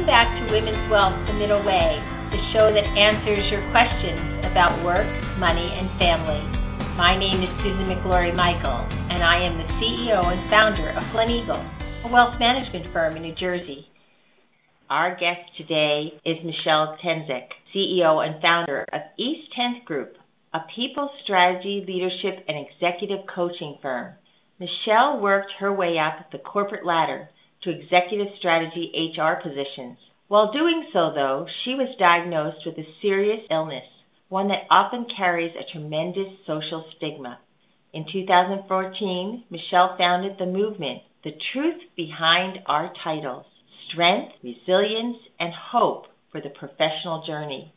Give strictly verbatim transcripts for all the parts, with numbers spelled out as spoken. Welcome back to Women's Wealth, The Middle Way, the show that answers your questions about work, money, and family. My name is Susan McGlory-Michael, and I am the C E O and founder of Glen Eagle, a wealth management firm in New Jersey. Our guest today is Michelle Tenzek, C E O and founder of East Tenth Group, a people strategy, leadership, and executive coaching firm. Michelle worked her way up the corporate ladder to executive strategy H R positions. While doing so, though, she was diagnosed with a serious illness, one that often carries a tremendous social stigma. In two thousand fourteen, Michelle founded the movement, The Truth Behind Our Titles, Strength, Resilience, and Hope for the Professional Journey.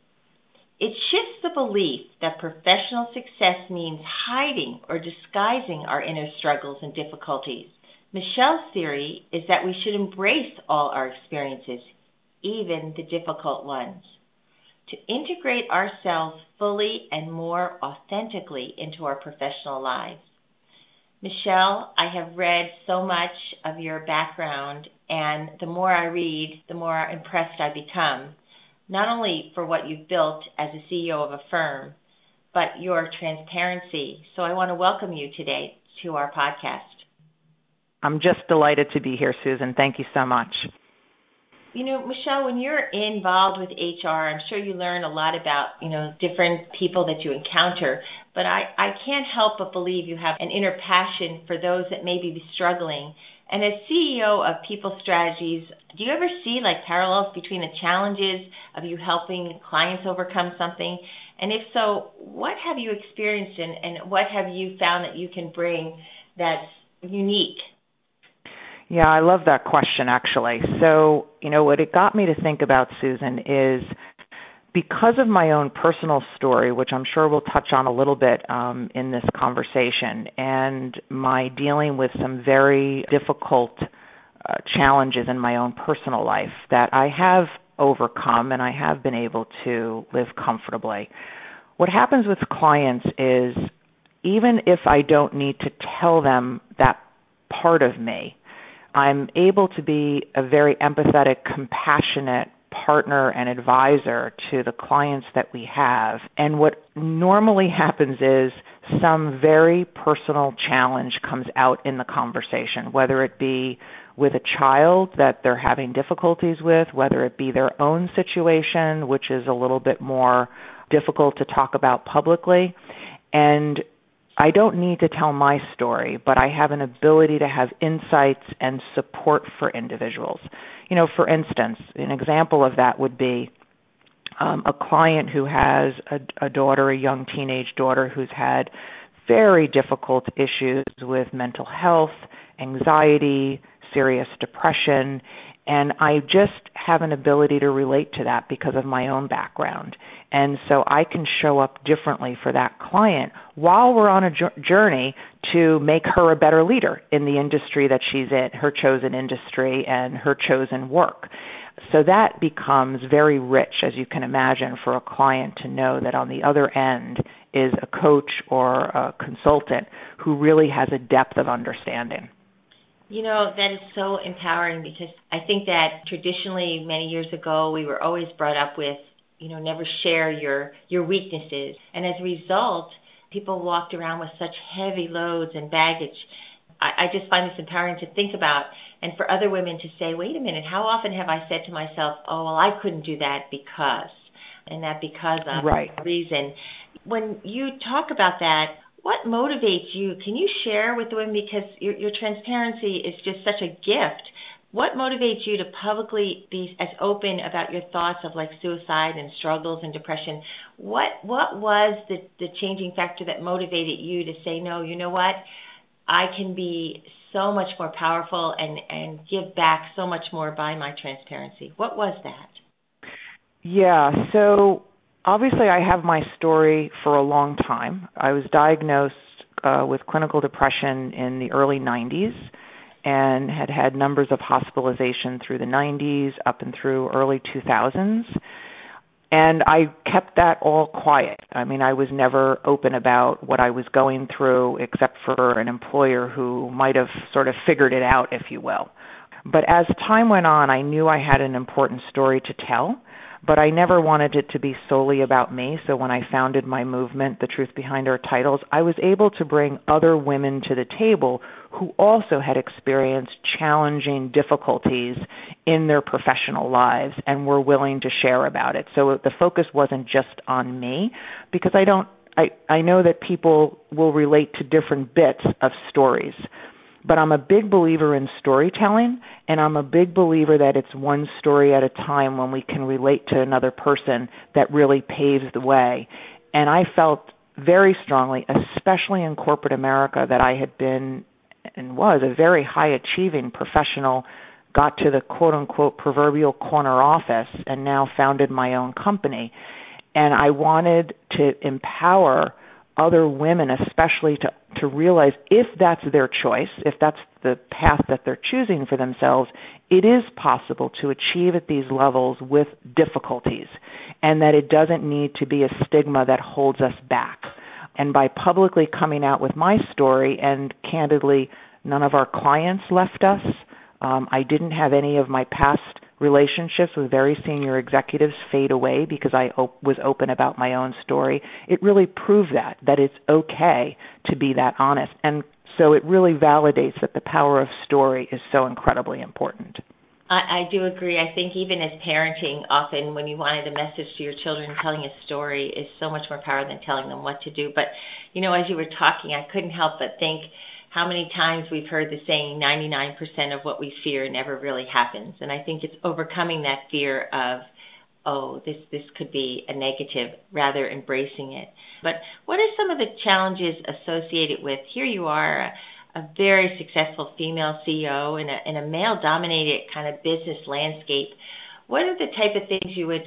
It shifts the belief that professional success means hiding or disguising our inner struggles and difficulties. Michelle's theory is that we should embrace all our experiences, even the difficult ones, to integrate ourselves fully and more authentically into our professional lives. Michelle, I have read so much of your background, and the more I read, the more impressed I become, not only for what you've built as a C E O of a firm, but your transparency. So I want to welcome you today to our podcast. I'm just delighted to be here, Susan. Thank you so much. You know, Michelle, when you're involved with H R, I'm sure you learn a lot about, you know, different people that you encounter, but I, I can't help but believe you have an inner passion for those that may be struggling. And as C E O of People Strategies, do you ever see like parallels between the challenges of you helping clients overcome something? And if so, what have you experienced and, and what have you found that you can bring that's unique? Yeah, I love that question, actually. So, you know, what it got me to think about, Susan, is because of my own personal story, which I'm sure we'll touch on a little bit um, in this conversation, and my dealing with some very difficult uh, challenges in my own personal life that I have overcome and I have been able to live comfortably. What happens with clients is even if I don't need to tell them that part of me, I'm able to be a very empathetic, compassionate partner and advisor to the clients that we have. And what normally happens is some very personal challenge comes out in the conversation, whether it be with a child that they're having difficulties with, whether it be their own situation, which is a little bit more difficult to talk about publicly. And I don't need to tell my story, but I have an ability to have insights and support for individuals. You know, for instance, an example of that would be um, a client who has a, a daughter, a young teenage daughter, who's had very difficult issues with mental health, anxiety, serious depression, and I just have an ability to relate to that because of my own background. And so I can show up differently for that client while we're on a journey to make her a better leader in the industry that she's in, her chosen industry and her chosen work. So that becomes very rich, as you can imagine, for a client to know that on the other end is a coach or a consultant who really has a depth of understanding. You know, that is so empowering because I think that traditionally many years ago we were always brought up with, you know, never share your, your weaknesses. And as a result, people walked around with such heavy loads and baggage. I, I just find this empowering to think about. And for other women to say, wait a minute, how often have I said to myself, oh, well, I couldn't do that because, and that because of right. reason. When you talk about that, what motivates you? Can you share with the women, because your, your transparency is just such a gift, what motivates you to publicly be as open about your thoughts of like suicide and struggles and depression? What what was the, the changing factor that motivated you to say, no, you know what, I can be so much more powerful and, and give back so much more by my transparency? What was that? Yeah, so obviously I have my story for a long time. I was diagnosed uh, with clinical depression in the early nineties. And had had numbers of hospitalization through the nineties, up and through early two thousands. And I kept that all quiet. I mean, I was never open about what I was going through except for an employer who might have sort of figured it out, if you will. But as time went on, I knew I had an important story to tell, but I never wanted it to be solely about me. So when I founded my movement, The Truth Behind Our Titles, I was able to bring other women to the table who also had experienced challenging difficulties in their professional lives and were willing to share about it. So the focus wasn't just on me, because I don't, I, I know that people will relate to different bits of stories. But I'm a big believer in storytelling, and I'm a big believer that it's one story at a time when we can relate to another person that really paves the way. And I felt very strongly, especially in corporate America, that I had been and was a very high-achieving professional, got to the quote-unquote proverbial corner office, and now founded my own company. And I wanted to empower other women, especially to, to realize if that's their choice, if that's the path that they're choosing for themselves, it is possible to achieve at these levels with difficulties, and that it doesn't need to be a stigma that holds us back. And by publicly coming out with my story, and candidly, none of our clients left us. Um, I didn't have any of my past relationships with very senior executives fade away because I op- was open about my own story. It really proved that, that it's okay to be that honest. And so it really validates that the power of story is so incredibly important. I, I do agree. I think even as parenting, often when you wanted a message to your children, telling a story is so much more powerful than telling them what to do. But, you know, as you were talking, I couldn't help but think, how many times we've heard the saying ninety-nine percent of what we fear never really happens. And I think it's overcoming that fear of, oh, this, this could be a negative, rather embracing it. But what are some of the challenges associated with, here you are, a, a very successful female C E O in a, in a male-dominated kind of business landscape. What are the type of things you would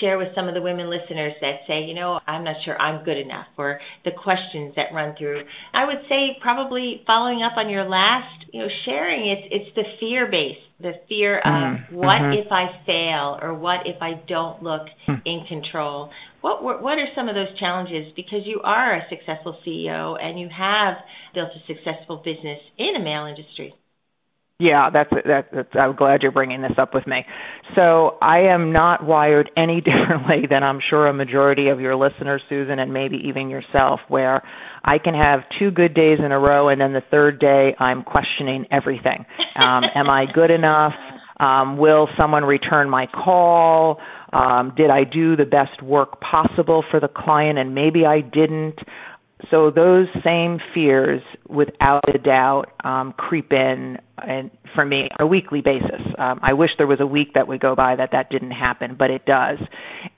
share with some of the women listeners that say, you know, I'm not sure I'm good enough, or the questions that run through? I would say probably following up on your last, you know, sharing, it's, it's the fear-based, the fear of mm-hmm. what mm-hmm. if I fail, or what if I don't look mm-hmm. in control? What what are some of those challenges? Because you are a successful C E O and you have built a successful business in a male industry. Yeah, that's, that's, that's, I'm glad you're bringing this up with me. So I am not wired any differently than I'm sure a majority of your listeners, Susan, and maybe even yourself, where I can have two good days in a row, and then the third day I'm questioning everything. Um, am I good enough? Um, will someone return my call? Um, did I do the best work possible for the client, and maybe I didn't? So those same fears, without a doubt, um, creep in and for me on a weekly basis. Um, I wish there was a week that would go by that that didn't happen, but it does.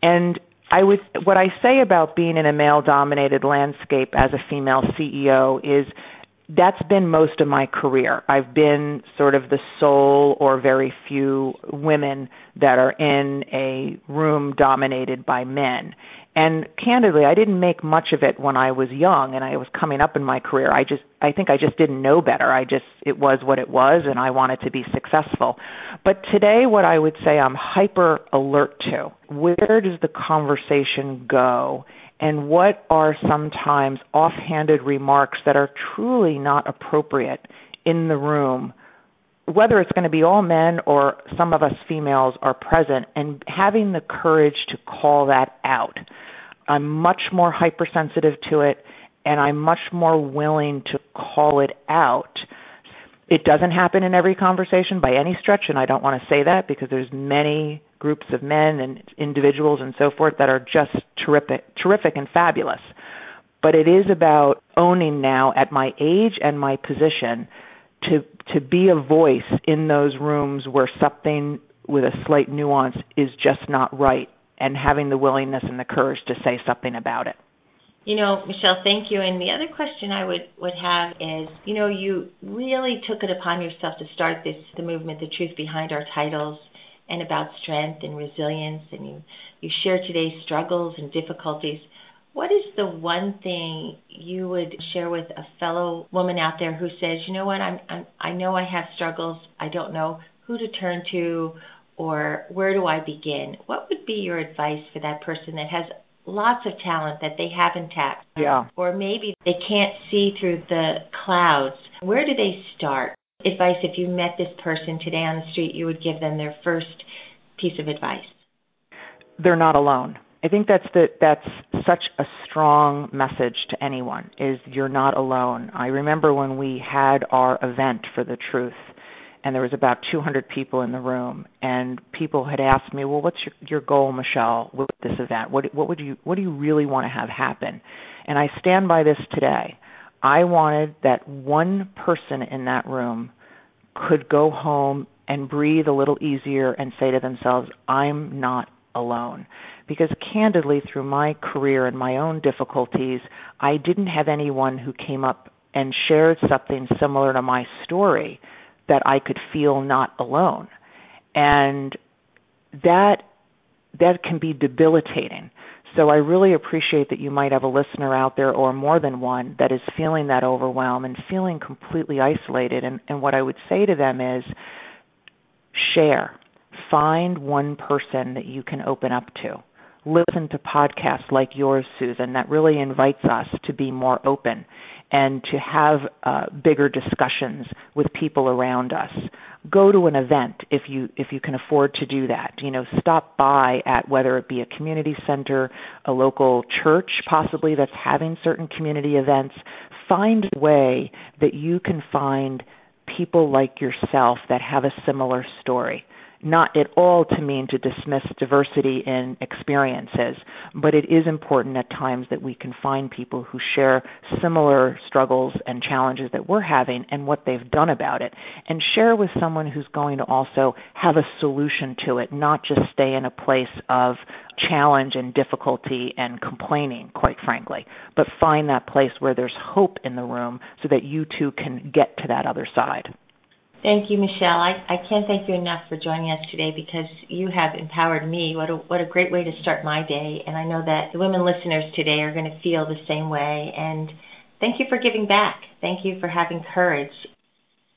And I would, what I say about being in a male-dominated landscape as a female C E O is that's been most of my career. I've been sort of the sole or very few women that are in a room dominated by men. And candidly, I didn't make much of it when I was young and I was coming up in my career. I just, I think I just didn't know better. I just, it was what it was, and I wanted to be successful. But today, what I would say I'm hyper alert to, where does the conversation go? And what are sometimes offhanded remarks that are truly not appropriate in the room, whether it's going to be all men or some of us females are present, and having the courage to call that out. I'm much more hypersensitive to it, and I'm much more willing to call it out. It doesn't happen in every conversation by any stretch, and I don't want to say that because there's many groups of men and individuals and so forth that are just terrific, terrific and fabulous. But it is about owning now at my age and my position to to be a voice in those rooms where something with a slight nuance is just not right, and having the willingness and the courage to say something about it. You know, Michelle, thank you. And the other question I would, would have is, you know, you really took it upon yourself to start this, the movement, The Truth Behind Our Titles, and about strength and resilience, and you, you share today's struggles and difficulties. What is the one thing you would share with a fellow woman out there who says, you know what, I'm, I'm, I know I have struggles, I don't know who to turn to, or where do I begin? What would be your advice for that person that has lots of talent that they haven't tapped? Yeah. Or maybe they can't see through the clouds. Where do they start? advice if you met this person today on the street you would give them their first piece of advice? They're not alone. I think that's the, that's such a strong message to anyone, is you're not alone. I remember when we had our event for The Truth, and there was about two hundred people in the room, and people had asked me, well, what's your, your goal, Michelle, with this event? What, what, would you, what do you really want to have happen? And I stand by this today. I wanted that one person in that room could go home and breathe a little easier and say to themselves, I'm not alone. Because candidly, through my career and my own difficulties, I didn't have anyone who came up and shared something similar to my story that I could feel not alone. And that that can be debilitating. So I really appreciate that you might have a listener out there, or more than one, that is feeling that overwhelm and feeling completely isolated. And, and what I would say to them is share. Find one person that you can open up to. Listen to podcasts like yours, Susan, that really invites us to be more open and to have uh, bigger discussions with people around us. Go to an event if you if you can afford to do that. You know, stop by at whether it be a community center, a local church possibly that's having certain community events. Find a way that you can find people like yourself that have a similar story. Not at all to mean to dismiss diversity in experiences, but it is important at times that we can find people who share similar struggles and challenges that we're having and what they've done about it, and share with someone who's going to also have a solution to it, not just stay in a place of challenge and difficulty and complaining, quite frankly, but find that place where there's hope in the room so that you too can get to that other side. Thank you, Michelle. I, I can't thank you enough for joining us today, because you have empowered me. What a, what a great way to start my day. And I know that the women listeners today are going to feel the same way. And thank you for giving back. Thank you for having courage.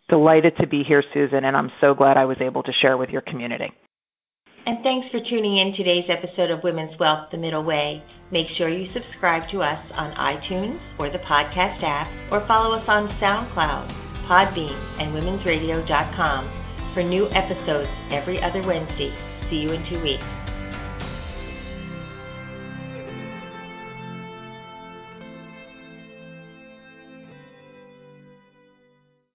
Delighted to be here, Susan, and I'm so glad I was able to share with your community. And thanks for tuning in today's episode of Women's Wealth, The Middle Way. Make sure you subscribe to us on iTunes or the podcast app, or follow us on SoundCloud, Podbean, and womens radio dot com for new episodes every other Wednesday. See you in two weeks.